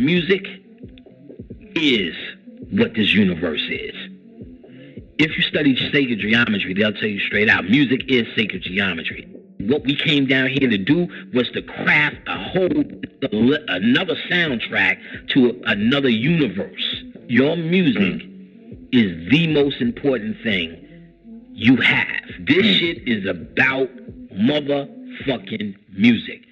Music is what this universe is. If you study sacred geometry, they'll tell you straight out, music is sacred geometry. What we came down here to do was to craft another soundtrack to another universe. Your music is the most important thing you have. This shit is about motherfucking music.